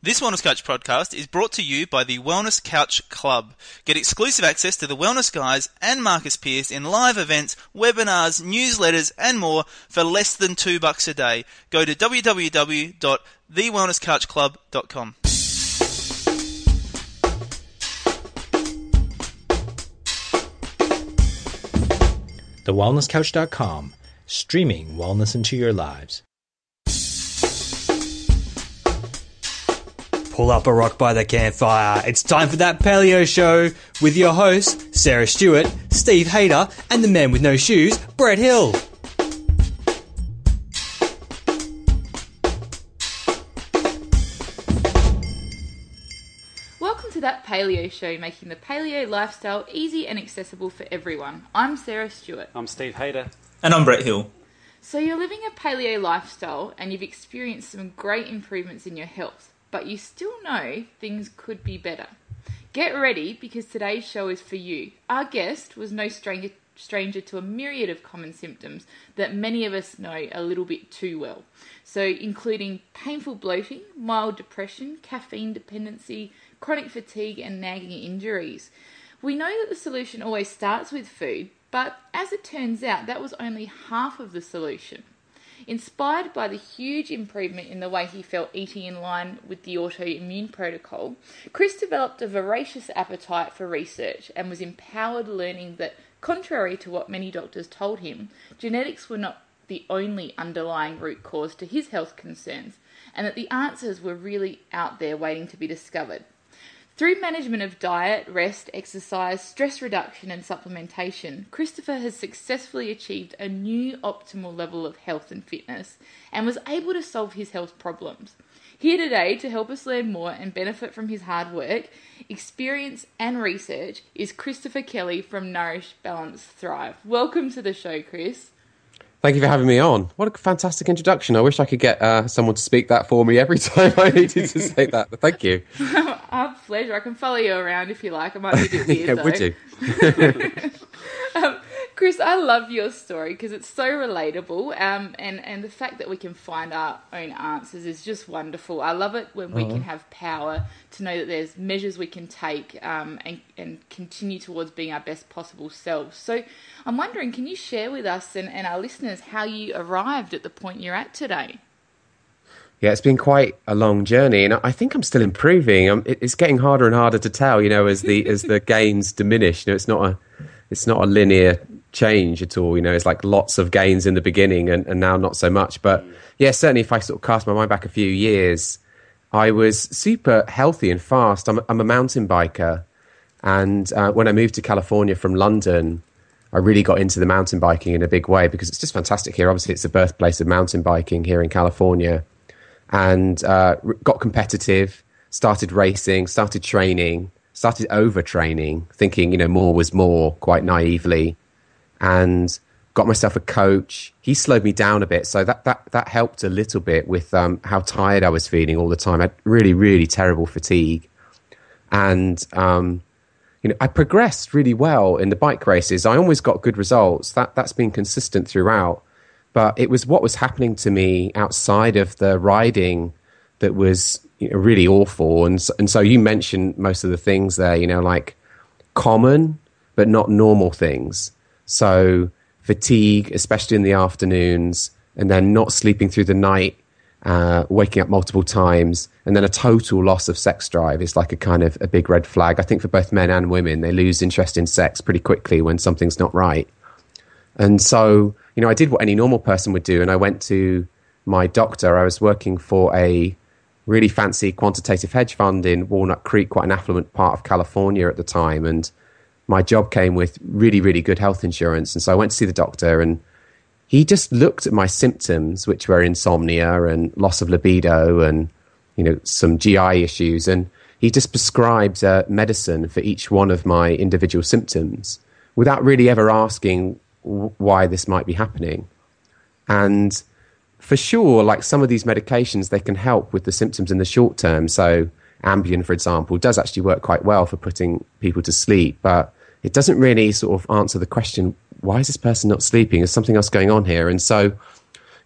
This Wellness Couch podcast is brought to you by the Wellness Couch Club. Get exclusive access to the Wellness Guys and Marcus Pierce in live events, webinars, newsletters, and more for less than $2 a day. Go to www.thewellnesscouchclub.com. TheWellnessCouch.com, streaming wellness into your lives. Pull up a rock by the campfire. It's time for That Paleo Show with your hosts, Sarah Stewart, Steve Hayter, and the man with no shoes, Brett Hill. Welcome to That Paleo Show, making the paleo lifestyle easy and accessible for everyone. I'm Sarah Stewart. I'm Steve Hayter. And I'm Brett Hill. So you're living a paleo lifestyle and you've experienced some great improvements in your health, but you still know things could be better. Get ready, because today's show is for you. Our guest was no stranger to a myriad of common symptoms that many of us know a little bit too well, so including painful bloating, mild depression, caffeine dependency, chronic fatigue, and nagging injuries. We know that the solution always starts with food, but as it turns out, that was only half of the solution. Inspired by the huge improvement in the way he felt eating in line with the autoimmune protocol, Chris developed a voracious appetite for research and was empowered learning that, contrary to what many doctors told him, genetics were not the only underlying root cause to his health concerns, and that the answers were really out there waiting to be discovered. Through management of diet, rest, exercise, stress reduction, and supplementation, Christopher has successfully achieved a new optimal level of health and fitness and was able to solve his health problems. Here today to help us learn more and benefit from his hard work, experience, and research is Christopher Kelly from Nourish Balance Thrive. Welcome to the show, Chris. Thank you for having me on. What a fantastic introduction. I wish I could get someone to speak that for me every time I needed to say that, but thank you. Our pleasure. I can follow you around if you like. I might be a bit weird, yeah, would you? Chris, I love your story because it's so relatable, and the fact that we can find our own answers is just wonderful. I love it when we can have power to know that there's measures we can take and continue towards being our best possible selves. So I'm wondering, can you share with us and our listeners how you arrived at the point you're at today? Yeah, it's been quite a long journey, and I think I'm still improving. It's getting harder and harder to tell, you know, as the gains diminish. You know, it's not a linear change at all. You know, it's like lots of gains in the beginning and now not so much. But yeah, certainly if I sort of cast my mind back a few years, I was super healthy and fast. I'm a mountain biker. And when I moved to California from London, I really got into the mountain biking in a big way because it's just fantastic here. Obviously, it's the birthplace of mountain biking here in California. And got competitive, started racing, started training, started overtraining, thinking, you know, more was more quite naively, and got myself a coach. He slowed me down a bit. So that helped a little bit with how tired I was feeling all the time. I had really, really terrible fatigue. And, you know, I progressed really well in the bike races. I always got good results. That's been consistent throughout. But it was what was happening to me outside of the riding that was, you know, really awful. And so you mentioned most of the things there, you know, like common but not normal things. So fatigue, especially in the afternoons, and then not sleeping through the night, waking up multiple times, and then a total loss of sex drive is like a kind of a big red flag. I think for both men and women, they lose interest in sex pretty quickly when something's not right. And so, you know, I did what any normal person would do, and I went to my doctor. I was working for a really fancy quantitative hedge fund in Walnut Creek, quite an affluent part of California at the time, and my job came with really, really good health insurance. And so I went to see the doctor, and he just looked at my symptoms, which were insomnia and loss of libido and, you know, some GI issues, and he just prescribed medicine for each one of my individual symptoms without really ever asking why this might be happening. And for sure, like some of these medications, they can help with the symptoms in the short term. So Ambien, for example, does actually work quite well for putting people to sleep, but it doesn't really sort of answer the question, why is this person not sleeping? Is something else going on here? And so,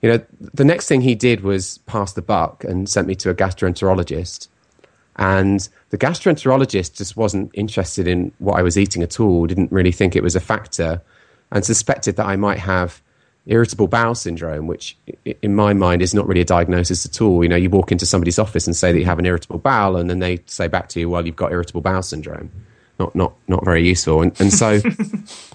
you know, the next thing he did was pass the buck and sent me to a gastroenterologist. And the gastroenterologist just wasn't interested in what I was eating at all, didn't really think it was a factor, and suspected that I might have irritable bowel syndrome, which in my mind is not really a diagnosis at all. You know, you walk into somebody's office and say that you have an irritable bowel, and then they say back to you, well, you've got irritable bowel syndrome. Not very useful. And so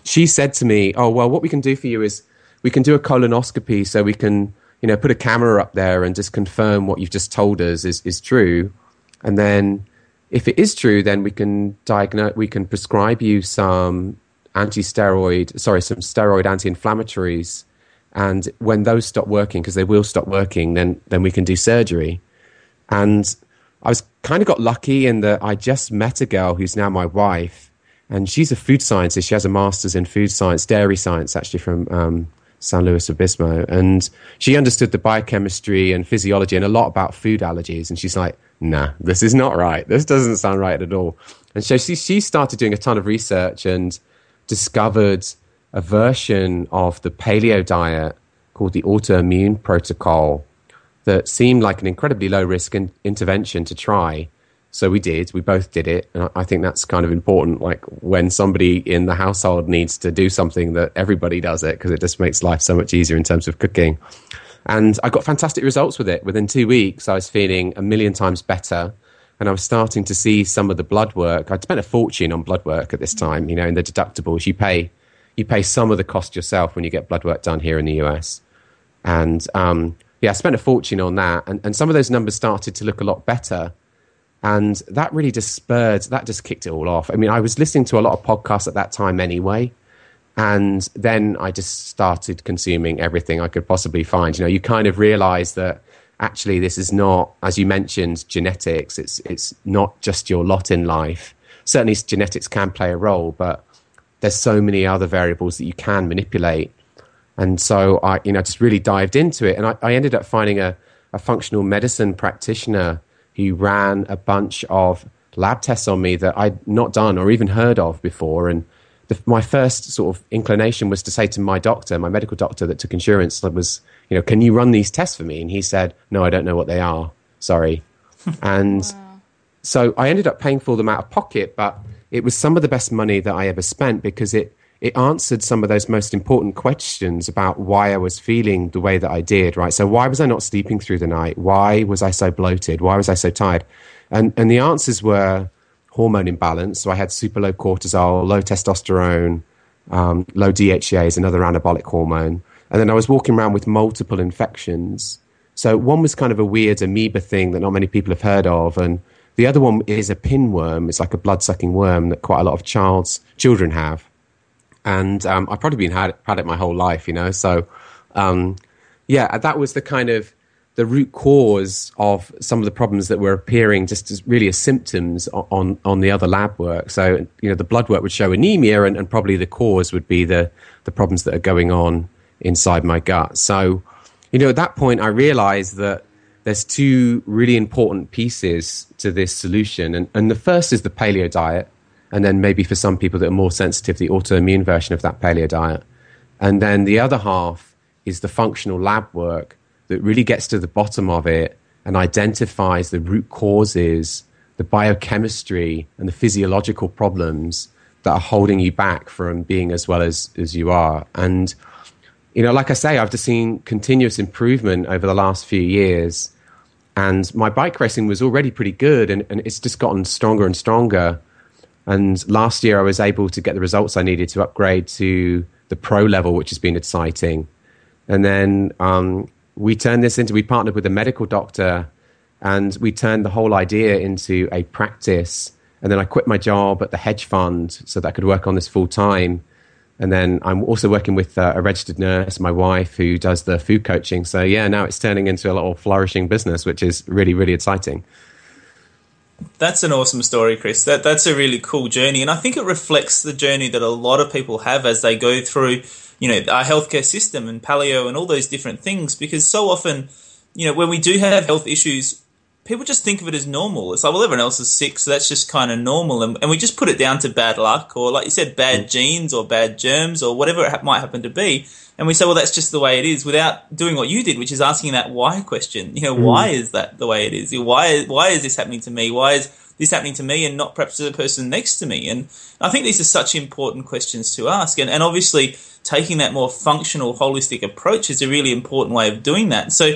she said to me, oh, well, what we can do for you is we can do a colonoscopy, so we can, you know, put a camera up there and just confirm what you've just told us is true. And then if it is true, then we can diagnose, we can prescribe you some steroid anti-inflammatories. And when those stop working, because they will stop working, then we can do surgery. And I was kind of got lucky in that I just met a girl who's now my wife, and she's a food scientist. She has a master's in food science, dairy science, actually, from San Luis Obispo. And she understood the biochemistry and physiology and a lot about food allergies. And she's like, nah, this is not right. This doesn't sound right at all. And so she started doing a ton of research and discovered a version of the paleo diet called the autoimmune protocol that seemed like an incredibly low risk intervention to try. So we both did it. And I think that's kind of important. Like when somebody in the household needs to do something, that everybody does it, because it just makes life so much easier in terms of cooking. And I got fantastic results with it. Within 2 weeks, I was feeling 1,000,000 times better. And I was starting to see some of the blood work. I'd spent a fortune on blood work at this time, you know, in the deductibles. You pay some of the cost yourself when you get blood work done here in the US. And I spent a fortune on that. And some of those numbers started to look a lot better. And that really just kicked it all off. I mean, I was listening to a lot of podcasts at that time anyway. And then I just started consuming everything I could possibly find. You know, you kind of realize that actually this is not, as you mentioned, genetics. It's not just your lot in life. Certainly genetics can play a role, but there's so many other variables that you can manipulate. And so I, you know, just really dived into it. And I ended up finding a functional medicine practitioner who ran a bunch of lab tests on me that I'd not done or even heard of before. And my first sort of inclination was to say to my doctor, my medical doctor that took insurance, was, you know, can you run these tests for me? And he said, no, I don't know what they are. Sorry. And wow. So I ended up paying for them out of pocket, but it was some of the best money that I ever spent, because it answered some of those most important questions about why I was feeling the way that I did, right? So why was I not sleeping through the night? Why was I so bloated? Why was I so tired? And the answers were hormone imbalance. So I had super low cortisol, low testosterone, low DHEA is another anabolic hormone. And then I was walking around with multiple infections. So one was kind of a weird amoeba thing that not many people have heard of. And the other one is a pinworm. It's like a blood-sucking worm that quite a lot of children have. And I've probably been had it my whole life, you know. So, that was the kind of the root cause of some of the problems that were appearing just as really as symptoms on the other lab work. So, you know, the blood work would show anemia, and probably the cause would be the problems that are going on inside my gut. So, you know, at that point, I realized that there's two really important pieces to this solution. And the first is the paleo diet. And then maybe for some people that are more sensitive, the autoimmune version of that paleo diet. And then the other half is the functional lab work that really gets to the bottom of it and identifies the root causes, the biochemistry and the physiological problems that are holding you back from being as well as you are. And, you know, like I say, I've just seen continuous improvement over the last few years. And my bike racing was already pretty good, and it's just gotten stronger and stronger. And last year, I was able to get the results I needed to upgrade to the pro level, which has been exciting. And then we partnered with a medical doctor, and we turned the whole idea into a practice. And then I quit my job at the hedge fund so that I could work on this full time. And then I'm also working with a registered nurse, my wife, who does the food coaching. So yeah, now it's turning into a little flourishing business, which is really, really exciting. That's an awesome story, Chris. That's a really cool journey. And I think it reflects the journey that a lot of people have as they go through, you know, our healthcare system and paleo and all those different things. Because so often, you know, when we do have health issues, people just think of it as normal. It's like, well, everyone else is sick, so that's just kind of normal. And we just put it down to bad luck, or like you said, bad genes or bad germs or whatever it might happen to be. And we say, well, that's just the way it is, without doing what you did, which is asking that why question. You know, why is that the way it is? Why is this happening to me? Why is this happening to me and not perhaps to the person next to me? And I think these are such important questions to ask. And obviously taking that more functional, holistic approach is a really important way of doing that. So,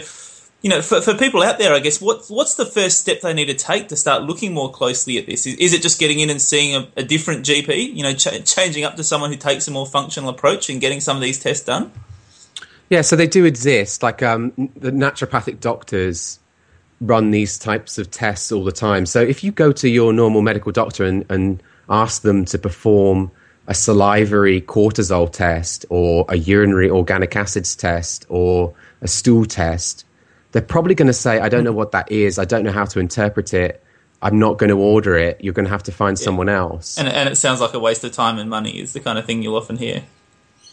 you know, for people out there, I guess, what's the first step they need to take to start looking more closely at this? Is it just getting in and seeing a different GP, you know, changing up to someone who takes a more functional approach and getting some of these tests done? Yeah, so they do exist. Like the naturopathic doctors run these types of tests all the time. So if you go to your normal medical doctor and ask them to perform a salivary cortisol test or a urinary organic acids test or a stool test, they're probably going to say, I don't know what that is. I don't know how to interpret it. I'm not going to order it. You're going to have to find someone else. And it sounds like a waste of time and money is the kind of thing you'll often hear.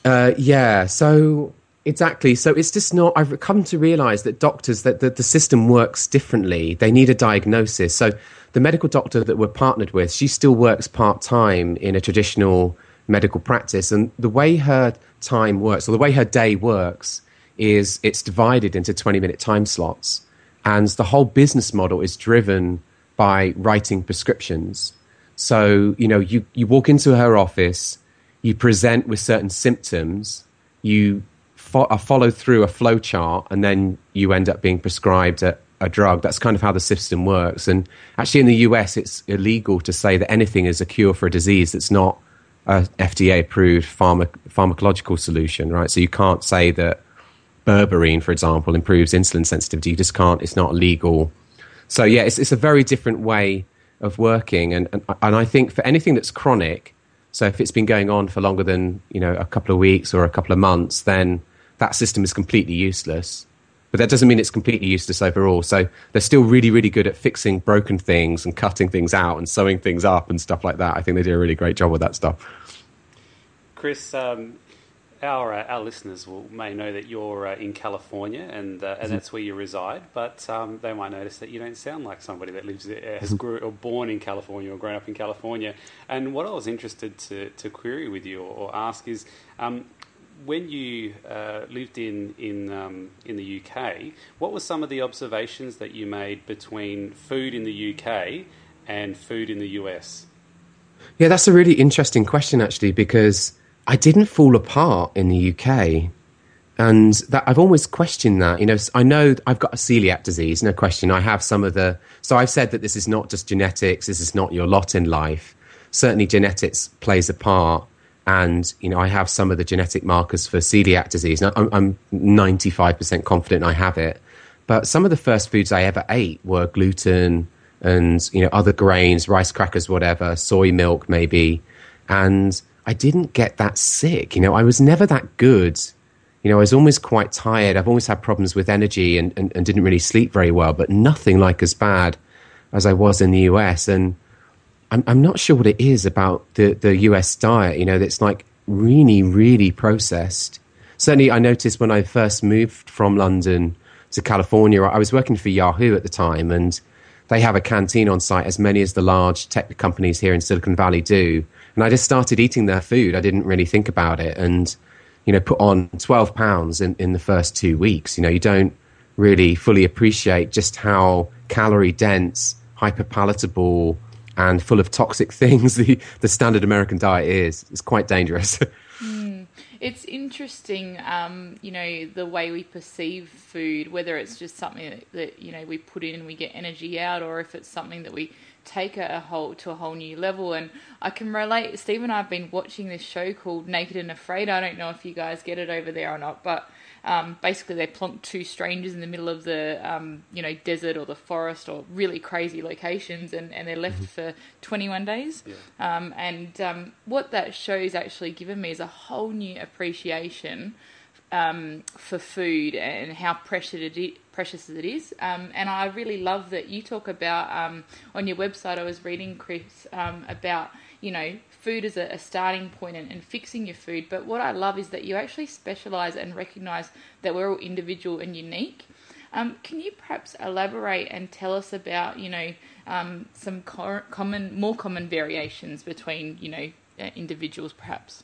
Yeah, so exactly. So it's just not, I've come to realize that doctors, that the system works differently. They need a diagnosis. So the medical doctor that we're partnered with, she still works part-time in a traditional medical practice. And the way her time works, or the way her day works, is it's divided into 20-minute time slots, and the whole business model is driven by writing prescriptions. So, you know, you walk into her office, you present with certain symptoms, you follow through a flow chart, and then you end up being prescribed a drug. That's kind of how the system works. And actually in the US, it's illegal to say that anything is a cure for a disease that's not an FDA-approved pharmacological solution, right? So you can't say that berberine, for example, improves insulin sensitivity. You just can't. It's not legal. So yeah, it's a very different way of working. And I think for anything that's chronic, so if it's been going on for longer than, you know, a couple of weeks or a couple of months, then that system is completely useless. But that doesn't mean it's completely useless overall. So they're still really, really good at fixing broken things and cutting things out and sewing things up and stuff like that. I think they do a really great job with that stuff. Chris, our listeners may know that you're in California and that's where you reside, but they might notice that you don't sound like somebody that lives has grew or born in California or grown up in California. And what I was interested to query with you or ask is, when you lived in the UK, what were some of the observations that you made between food in the UK and food in the US? Yeah, that's a really interesting question actually, because I didn't fall apart in the UK, and that I've always questioned that. You know I've got a celiac disease, no question. I have some of the, so I've said that this is not just genetics. This is not your lot in life. Certainly genetics plays a part, and you know I have some of the genetic markers for celiac disease. Now, I'm 95% confident I have it, but some of the first foods I ever ate were gluten and, you know, other grains, rice crackers, whatever, soy milk maybe, and I didn't get that sick. You know, I was never that good. You know, I was always quite tired. I've always had problems with energy and didn't really sleep very well, but nothing like as bad as I was in the US. And I'm not sure what it is about the US diet, you know, that's like really, really processed. Certainly I noticed when I first moved from London to California, I was working for Yahoo at the time, and they have a canteen on site, as many as the large tech companies here in Silicon Valley do. And I just started eating their food. I didn't really think about it, and, you know, put on 12 pounds in the first 2 weeks. You know, you don't really fully appreciate just how calorie dense, hyper palatable and full of toxic things the standard American diet is. It's quite dangerous. It's interesting, you know, the way we perceive food, whether it's just something that, you know, we put in and we get energy out, or if it's something that we take to a whole new level. And I can relate, Steve and I have been watching this show called Naked and Afraid. I don't know if you guys get it over there or not, but basically they plonk two strangers in the middle of the, you know, desert or the forest or really crazy locations, and they're left for 21 days. Yeah. What that show's actually given me is a whole new appreciation for food and how precious it is. And I really love that you talk about, on your website, I was reading, Chris, about, you know, food as a starting point and fixing your food. But what I love is that you actually specialise and recognise that we're all individual and unique. Can you perhaps elaborate and tell us about, you know, some common variations between, you know, individuals perhaps?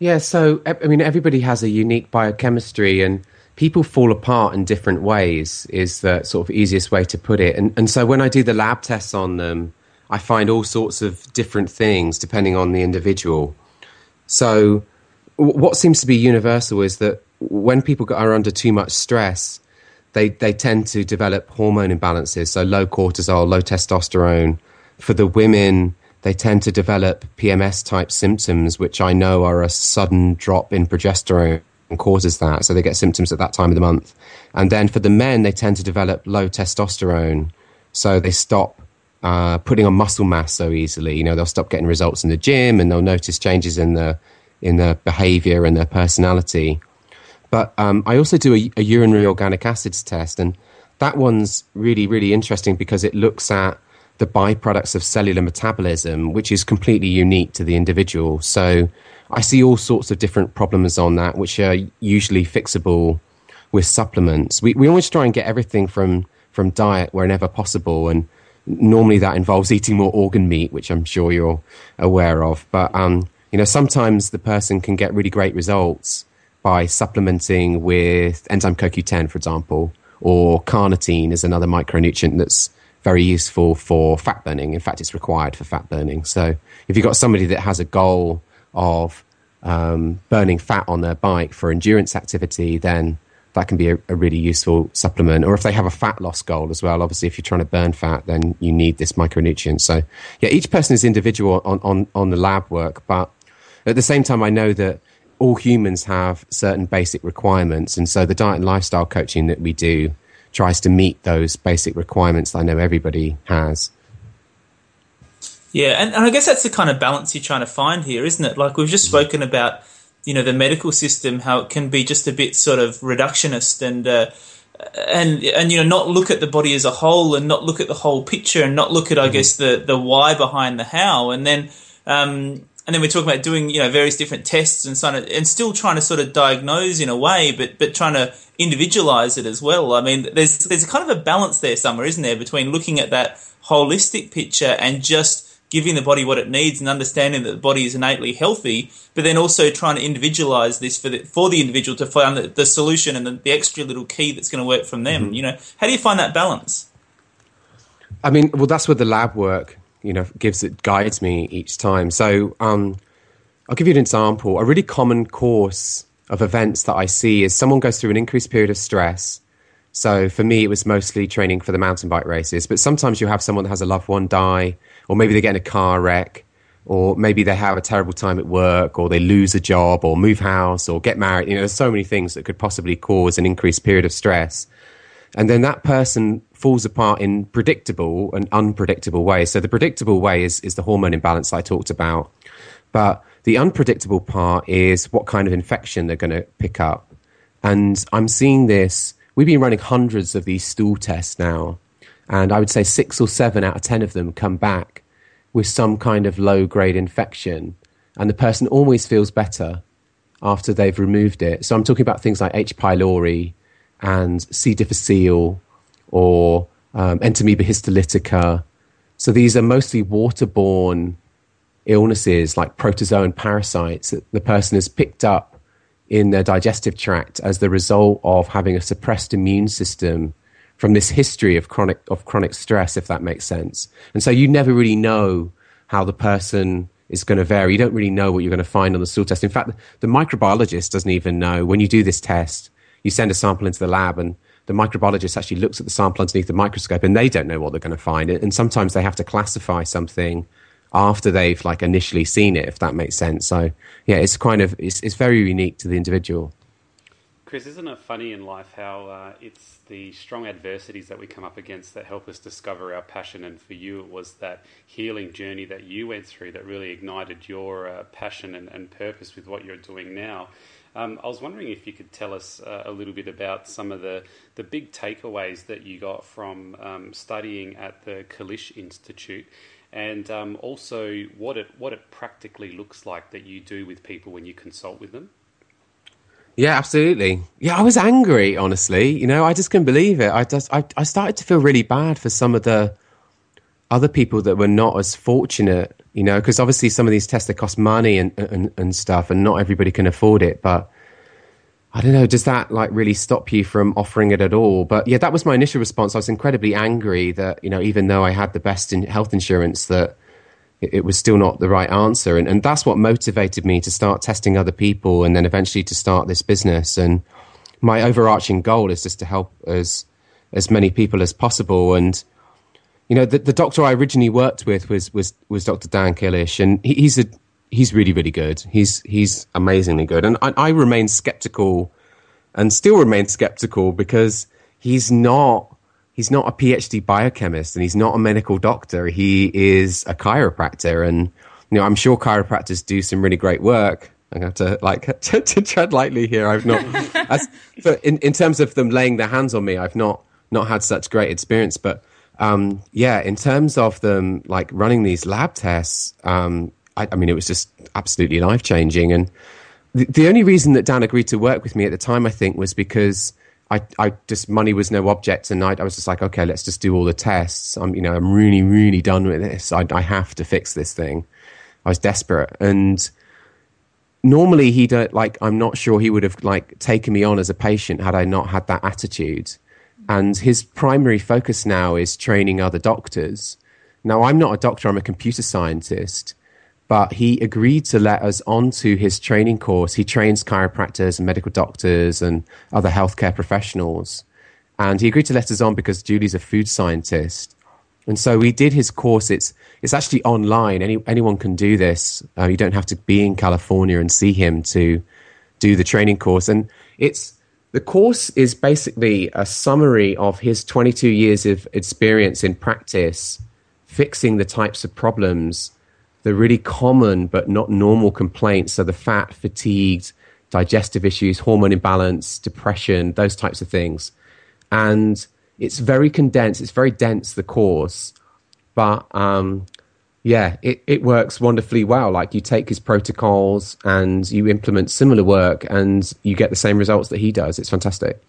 Yeah, so, I mean, everybody has a unique biochemistry and people fall apart in different ways is the sort of easiest way to put it. And so when I do the lab tests on them, I find all sorts of different things depending on the individual. So what seems to be universal is that when people are under too much stress, they tend to develop hormone imbalances, so low cortisol, low testosterone. For the women, they tend to develop PMS-type symptoms, which I know are a sudden drop in progesterone and causes that. So they get symptoms at that time of the month. And then for the men, they tend to develop low testosterone. So they stop putting on muscle mass so easily. You know, they'll stop getting results in the gym and they'll notice changes in their behavior and their personality. But I also do a urinary organic acids test. And that one's really, really interesting because it looks at the byproducts of cellular metabolism, which is completely unique to the individual. So I see all sorts of different problems on that, which are usually fixable with supplements. We always try and get everything from diet whenever possible. And normally that involves eating more organ meat, which I'm sure you're aware of. But, you know, sometimes the person can get really great results by supplementing with enzyme CoQ10, for example, or carnitine is another micronutrient that's very useful for fat burning. In fact, it's required for fat burning. So if you've got somebody that has a goal of burning fat on their bike for endurance activity, then that can be a really useful supplement. Or if they have a fat loss goal as well, obviously, if you're trying to burn fat, then you need this micronutrient. So yeah, each person is individual on the lab work. But at the same time, I know that all humans have certain basic requirements. And so the diet and lifestyle coaching that we do tries to meet those basic requirements that I know everybody has. Yeah, and I guess that's the kind of balance you're trying to find here, isn't it? Like we've just spoken about, you know, the medical system, how it can be just a bit sort of reductionist and you know, not look at the body as a whole and not look at the whole picture and not look at, I guess, the why behind the how. And then we're talking about doing, you know, various different tests and so on, and still trying to sort of diagnose in a way, but trying to individualize it as well. I mean, there's kind of a balance there somewhere, isn't there, between looking at that holistic picture and just giving the body what it needs and understanding that the body is innately healthy, but then also trying to individualize this for the individual to find the solution and the extra little key that's going to work from them. Mm-hmm. You know, how do you find that balance? I mean, well, that's where the lab work, you know, guides me each time. So I'll give you an example. A really common course of events that I see is someone goes through an increased period of stress. So for me, it was mostly training for the mountain bike races. But sometimes you have someone that has a loved one die, or maybe they get in a car wreck, or maybe they have a terrible time at work, or they lose a job, or move house, or get married. You know, there's so many things that could possibly cause an increased period of stress. And then that person falls apart in predictable and unpredictable ways. So the predictable way is the hormone imbalance I talked about. But the unpredictable part is what kind of infection they're going to pick up. And I'm seeing this. We've been running hundreds of these stool tests now. And I would say 6 or 7 out of 10 of them come back with some kind of low-grade infection. And the person always feels better after they've removed it. So I'm talking about things like H. pylori, and C. difficile, or Entamoeba histolytica. So these are mostly waterborne illnesses like protozoan parasites that the person has picked up in their digestive tract as the result of having a suppressed immune system from this history of chronic stress, if that makes sense. And so you never really know how the person is going to vary. You don't really know what you're going to find on the stool test. In fact, the microbiologist doesn't even know. When you do this test, you send a sample into the lab and the microbiologist actually looks at the sample underneath the microscope and they don't know what they're going to find. And sometimes they have to classify something after they've like initially seen it, if that makes sense. So yeah, it's kind of, it's very unique to the individual. Chris, isn't it funny in life how it's the strong adversities that we come up against that help us discover our passion? And for you, it was that healing journey that you went through that really ignited your passion and purpose with what you're doing now. I was wondering if you could tell us a little bit about some of the big takeaways that you got from studying at the Kalish Institute, and also what it practically looks like that you do with people when you consult with them. Yeah, absolutely. Yeah, I was angry, honestly. You know, I just couldn't believe it. I started to feel really bad for some of the other people that were not as fortunate you know, because obviously some of these tests, they cost money and stuff, and not everybody can afford it. But I don't know, does that like really stop you from offering it at all? But yeah, that was my initial response. I was incredibly angry that, you know, even though I had the best in health insurance, that it was still not the right answer. And that's what motivated me to start testing other people and then eventually to start this business. And my overarching goal is just to help as many people as possible. And, you know, the doctor I originally worked with was Dr. Dan Kalish, and he's really, really good. He's amazingly good. And I remain skeptical and still remain skeptical because he's not a PhD biochemist and he's not a medical doctor. He is a chiropractor, and, you know, I'm sure chiropractors do some really great work. I'm going to have to like to tread lightly here. I've not, but in terms of them laying their hands on me, I've not had such great experience. But yeah, in terms of them like running these lab tests, I mean, it was just absolutely life changing. And the only reason that Dan agreed to work with me at the time, I think, was because I just, money was no object, and I was just like, okay, let's just do all the tests. I'm really, really done with this. I have to fix this thing. I was desperate. And normally I'm not sure he would have like taken me on as a patient had I not had that attitude. And his primary focus now is training other doctors. Now, I'm not a doctor, I'm a computer scientist, but he agreed to let us onto his training course. He trains chiropractors and medical doctors and other healthcare professionals. And he agreed to let us on because Julie's a food scientist. And so we did his course. It's actually online. Anyone can do this. You don't have to be in California and see him to do the training course. And the course is basically a summary of his 22 years of experience in practice, fixing the types of problems, the really common but not normal complaints. So the fat, fatigued, digestive issues, hormone imbalance, depression, those types of things. And it's very condensed. It's very dense, the course. But yeah, it works wonderfully well. Like, you take his protocols and you implement similar work and you get the same results that he does. It's fantastic.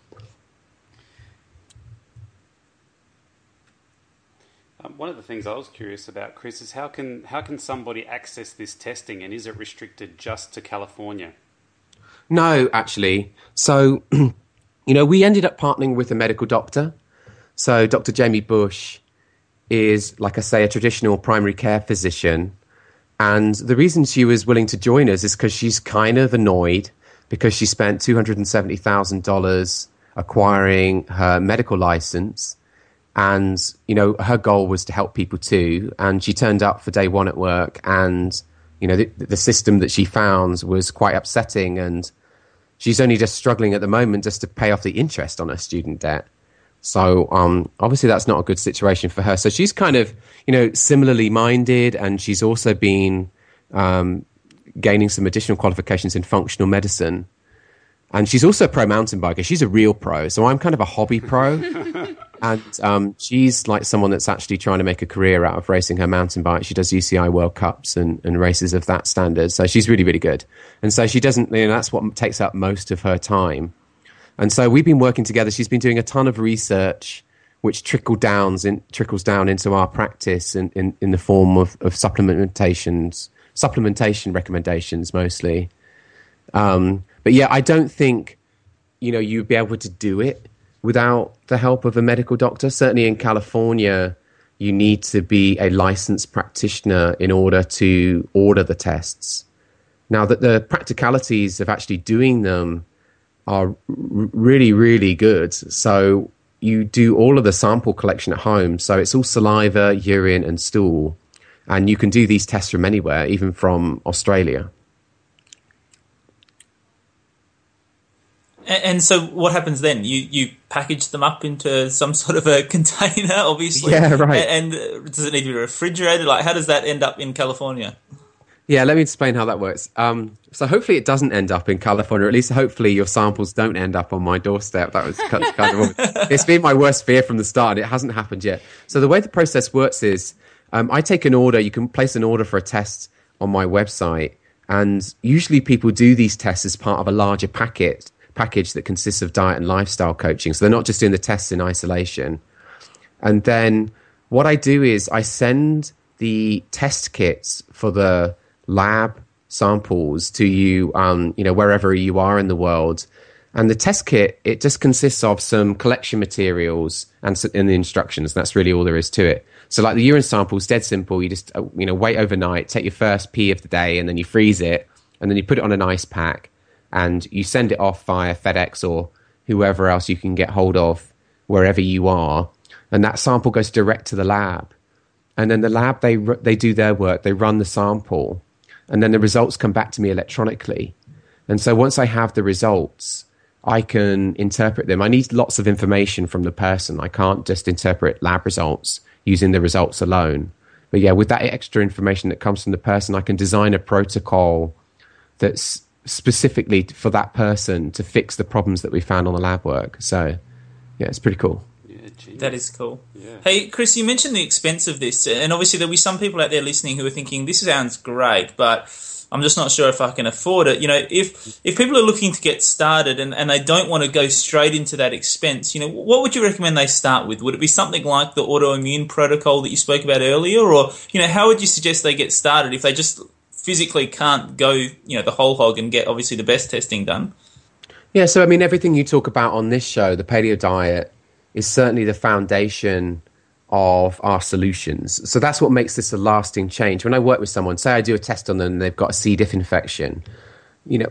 One of the things I was curious about, Chris, is how can somebody access this testing, and is it restricted just to California? No, actually. So, you know, we ended up partnering with a medical doctor. So Dr. Jamie Bush is, like I say, a traditional primary care physician. And the reason she was willing to join us is because she's kind of annoyed because she spent $270,000 acquiring her medical license. And, you know, her goal was to help people too. And she turned up for day one at work, and, you know, the system that she found was quite upsetting. And she's only just struggling at the moment just to pay off the interest on her student debt. So obviously that's not a good situation for her. So she's kind of, you know, similarly minded, and she's also been gaining some additional qualifications in functional medicine. And she's also a pro mountain biker. She's a real pro. So I'm kind of a hobby pro. And she's like someone that's actually trying to make a career out of racing her mountain bike. She does UCI World Cups and races of that standard. So she's really, really good. And so she doesn't, you know, that's what takes up most of her time. And so we've been working together. She's been doing a ton of research, which trickles down into our practice in the form of supplementation recommendations mostly. But yeah, I don't think, you know, you'd be able to do it without the help of a medical doctor. Certainly in California, you need to be a licensed practitioner in order to order the tests. Now, that the practicalities of actually doing them are really, really good. So you do all of the sample collection at home. So it's all saliva, urine, and stool. And you can do these tests from anywhere, even from Australia. And so what happens then? You package them up into some sort of a container, obviously. Yeah, right. And does it need to be refrigerated? Like, how does that end up in California? Yeah, let me explain how that works. So hopefully it doesn't end up in California, or at least hopefully your samples don't end up on my doorstep. That was kind of it's been my worst fear from the start. It hasn't happened yet. So the way the process works is I take an order. You can place an order for a test on my website. And usually people do these tests as part of a larger package that consists of diet and lifestyle coaching. So they're not just doing the tests in isolation. And then what I do is I send the test kits for the lab samples to you, wherever you are in the world. And the test kit, it just consists of some collection materials and the instructions. That's really all there is to it. So like the urine sample is dead simple. You just, wait overnight, take your first pee of the day, and then you freeze it, and then you put it on an ice pack, and you send it off via FedEx or whoever else you can get hold of wherever you are. And that sample goes direct to the lab. And then the lab, they do their work. They run the sample, and then the results come back to me electronically. And so once I have the results, I can interpret them. I need lots of information from the person. I can't just interpret lab results using the results alone. But yeah, with that extra information that comes from the person, I can design a protocol that's specifically for that person to fix the problems that we found on the lab work. So yeah, it's pretty cool. Yeah, that is cool. Yeah. Hey, Chris, you mentioned the expense of this, and obviously there'll be some people out there listening who are thinking, this sounds great, but I'm just not sure if I can afford it. You know, if people are looking to get started and they don't want to go straight into that expense, what would you recommend they start with? Would it be something like the autoimmune protocol that you spoke about earlier? Or, how would you suggest they get started if they just physically can't go, the whole hog and get obviously the best testing done? Yeah, so, everything you talk about on this show, the paleo diet, is certainly the foundation of our solutions. So that's what makes this a lasting change. When I work with someone, say I do a test on them and they've got a C. diff infection,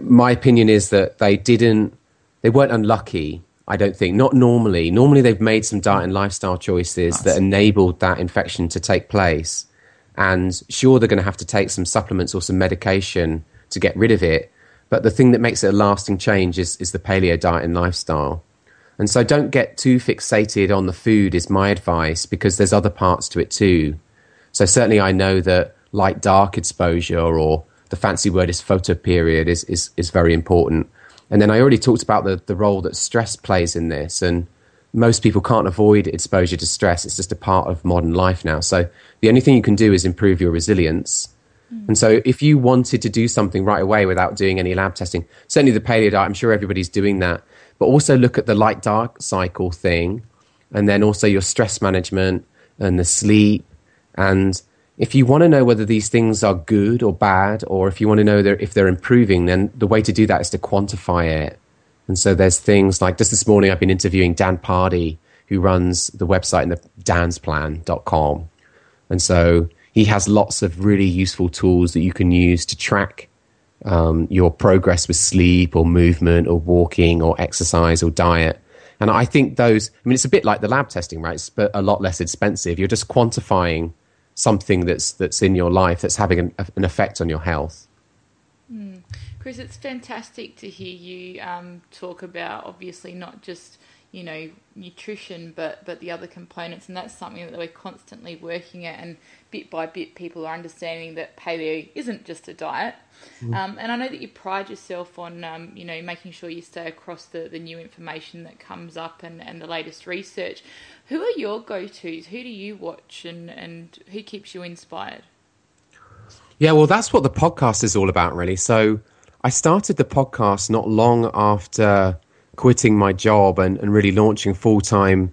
my opinion is that they weren't unlucky, I don't think. Not normally. Normally they've made some diet and lifestyle choices that enabled that infection to take place. And sure, they're going to have to take some supplements or some medication to get rid of it. But the thing that makes it a lasting change is the paleo diet and lifestyle. And so don't get too fixated on the food is my advice, because there's other parts to it too. So certainly I know that light dark exposure, or the fancy word is photoperiod, is very important. And then I already talked about the role that stress plays in this. And most people can't avoid exposure to stress. It's just a part of modern life now. So the only thing you can do is improve your resilience. And so if you wanted to do something right away without doing any lab testing, certainly the paleo diet, I'm sure everybody's doing that, but also look at the light dark cycle thing, and then also your stress management and the sleep. And if you want to know whether these things are good or bad, or if you want to know if they're improving, then the way to do that is to quantify it. And so there's things like, just this morning I've been interviewing Dan Pardi, who runs the website dansplan.com. And so he has lots of really useful tools that you can use to track your progress with sleep or movement or walking or exercise or diet. And I think those, it's a bit like the lab testing, right? It's but a lot less expensive. You're just quantifying something that's in your life that's having an effect on your health. Mm. Chris, it's fantastic to hear you talk about, obviously, not just nutrition, but the other components, and that's something that we're constantly working at, and bit by bit people are understanding that paleo isn't just a diet. And I know that you pride yourself on making sure you stay across the new information that comes up and the latest research. Who are your go-tos? Who do you watch and who keeps you inspired? Yeah, well, that's what the podcast is all about, really. So I started the podcast not long after quitting my job and really launching full-time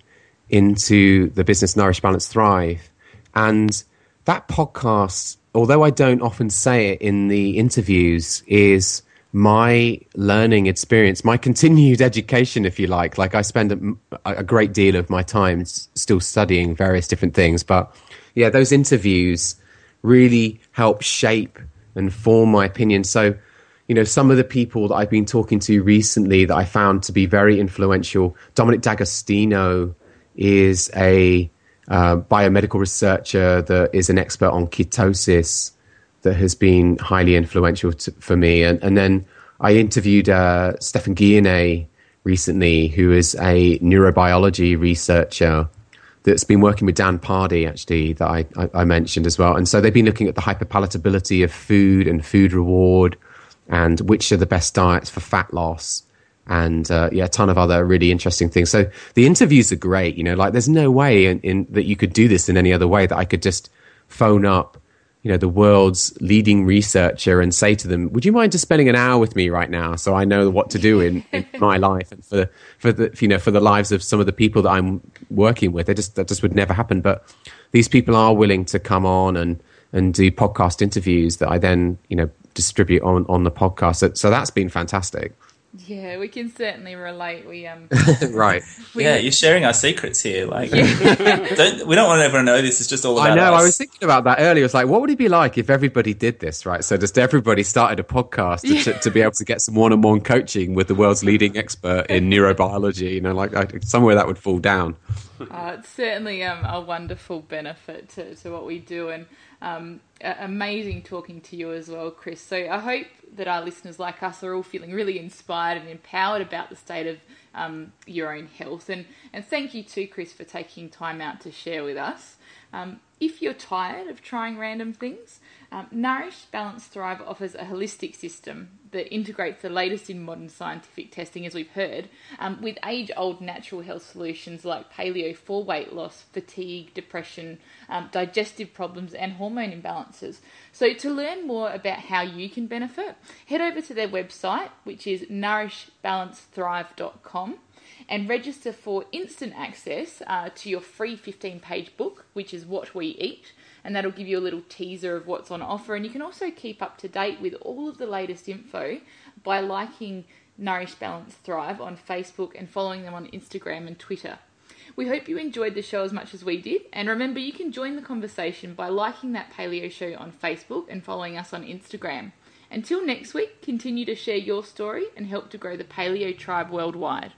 into the business Nourish Balance Thrive. And that podcast, although I don't often say it in the interviews, is my learning experience, my continued education, if you like. Like I spend a great deal of my time still studying various different things. But yeah, those interviews really help shape and form my opinion. So some of the people that I've been talking to recently that I found to be very influential, Dominic D'Agostino is a biomedical researcher that is an expert on ketosis that has been highly influential for me. And then I interviewed Stephen Guyenet recently, who is a neurobiology researcher that's been working with Dan Pardi, actually, that I mentioned as well. And so they've been looking at the hyperpalatability of food and food reward, and which are the best diets for fat loss, and a ton of other really interesting things. So the interviews are great, like there's no way that you could do this in any other way, that I could just phone up, the world's leading researcher and say to them, would you mind just spending an hour with me right now so I know what to do in my life and for the lives of some of the people that I'm working with. That just would never happen. But these people are willing to come on and and do podcast interviews that I then, you know, distribute on the podcast. So that's been fantastic. Yeah, we can certainly relate. We right. You're sharing our secrets here. Like, we don't want everyone to know this. It's just all about us. I know. I was thinking about that earlier. It's like, what would it be like if everybody did this, right? So just everybody started a podcast to be able to get some one-on-one coaching with the world's leading expert in neurobiology. You know, like somewhere that would fall down. It's certainly a wonderful benefit to what we do, and amazing talking to you as well, Chris. So I hope that our listeners like us are all feeling really inspired and empowered about the state of your own health. And thank you too, Chris, for taking time out to share with us. If you're tired of trying random things, Nourish Balance Thrive offers a holistic system that integrates the latest in modern scientific testing, as we've heard, with age-old natural health solutions like paleo for weight loss, fatigue, depression, digestive problems, and hormone imbalances. So to learn more about how you can benefit, head over to their website, which is nourishbalancethrive.com, and register for instant access to your free 15-page book, which is What We Eat, and that'll give you a little teaser of what's on offer. And you can also keep up to date with all of the latest info by liking Nourish Balance Thrive on Facebook and following them on Instagram and Twitter. We hope you enjoyed the show as much as we did. And remember, you can join the conversation by liking That Paleo Show on Facebook and following us on Instagram. Until next week, continue to share your story and help to grow the paleo tribe worldwide.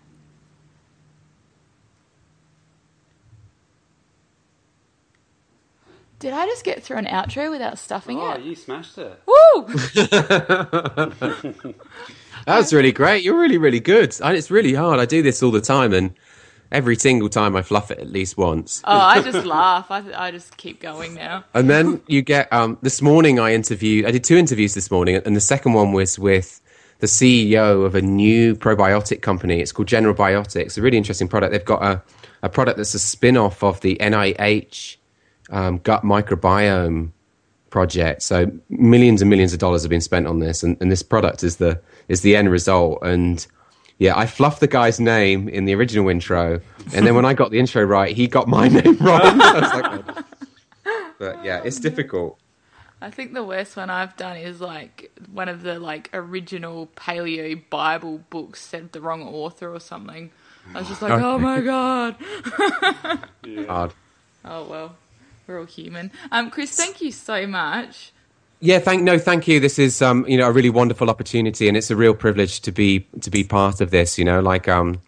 Did I just get through an outro without stuffing it? Oh, you smashed it. Woo! That was really great. You're really, really good. It's really hard. I do this all the time, and every single time I fluff it at least once. Oh, I just laugh. I just keep going now. And then you get... this morning I did two interviews this morning, and the second one was with the CEO of a new probiotic company. It's called General Biotics. A really interesting product. They've got a product that's a spin-off of the NIH... gut microbiome project. So millions and millions of dollars have been spent on this, and this product is the end result. And yeah, I fluffed the guy's name in the original intro, and then when I got the intro right, he got my name wrong. I was like, oh. But yeah, it's difficult. I think the worst one I've done is like one of the like original paleo Bible books said the wrong author or something. I was just like, oh my God. Yeah. Hard. Oh well. We're all human. Chris, thank you so much. Yeah, thank you. This is a really wonderful opportunity, and it's a real privilege to be part of this. You know, like the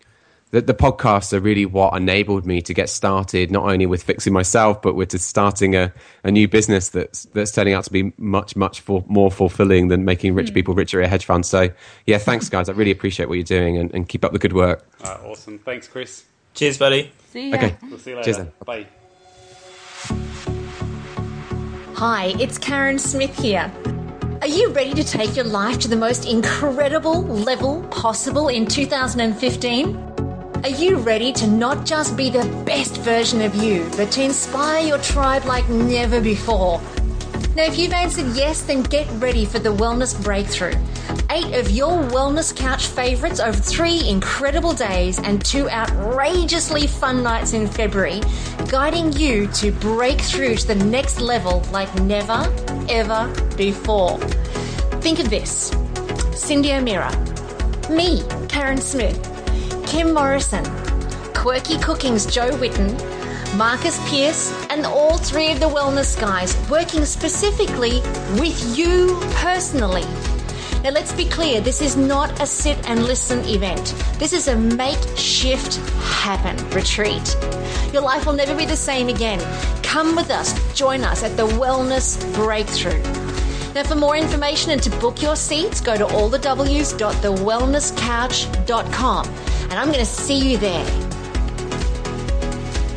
podcasts are really what enabled me to get started, not only with fixing myself, but with just starting a new business that's turning out to be much more fulfilling than making rich people richer at a hedge fund. So yeah, thanks guys. I really appreciate what you're doing, and keep up the good work. Awesome. Thanks, Chris. Cheers, buddy. See you. Okay. We'll see you later. Cheers, then. Bye. Hi, it's Karen Smith here. Are you ready to take your life to the most incredible level possible in 2015? Are you ready to not just be the best version of you, but to inspire your tribe like never before? Now, if you've answered yes, then get ready for the Wellness Breakthrough. 8 of your Wellness Couch favourites over 3 incredible days and 2 outrageously fun nights in February, guiding you to break through to the next level like never, ever before. Think of this. Cindy O'Meara, me, Karen Smith, Kim Morrison, Quirky Cooking's Joe Whitten, Marcus Pierce, and all 3 of the wellness guys working specifically with you personally. Now, let's be clear, this is not a sit and listen event. This is a make shift happen retreat. Your life will never be the same again. Come with us, join us at the Wellness Breakthrough. Now, for more information and to book your seats, go to allthews.thewellnesscouch.com, and I'm going to see you there.